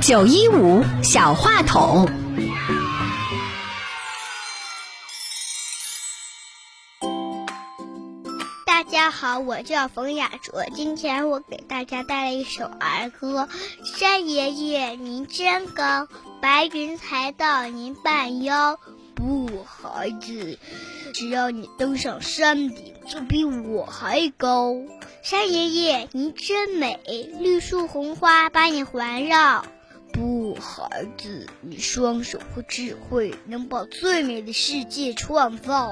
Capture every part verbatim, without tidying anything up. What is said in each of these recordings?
九一五小话筒。大家好，我叫冯雅卓，今天我给大家带来一首儿歌，山爷爷您真高，白云才到您半腰。不，孩子，只要你登上山顶，就比我还高。山爷爷您真美，绿树红花把你环绕。不，孩子，你双手和智慧能把最美的世界创造。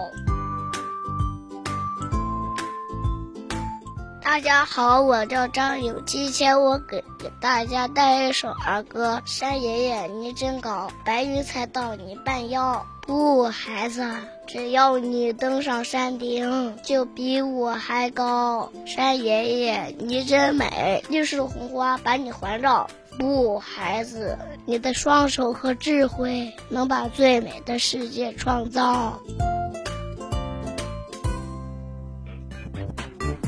大家好，我叫张颖，今天我给大家带一首儿歌，山爷爷你真高，白云才到你半腰。不，孩子，只要你登上山顶，就比我还高。山爷爷你真美，绿树红花把你环绕。不，孩子，你的双手和智慧能把最美的世界创造。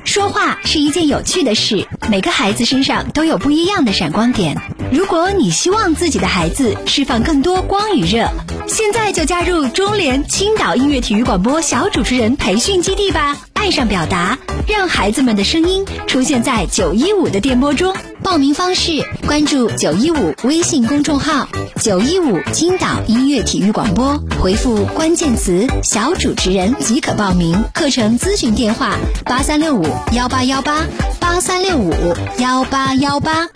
说话是一件有趣的事，每个孩子身上都有不一样的闪光点。如果你希望自己的孩子释放更多光与热，现在就加入中联青岛音乐体育广播小主持人培训基地吧！爱上表达，让孩子们的声音出现在九一五的电波中。报名方式：关注九一五微信公众号“九一五青岛音乐体育广播”，回复关键词“小主持人”即可报名。课程咨询电话：八三六五幺八幺八，八三六五幺八幺八。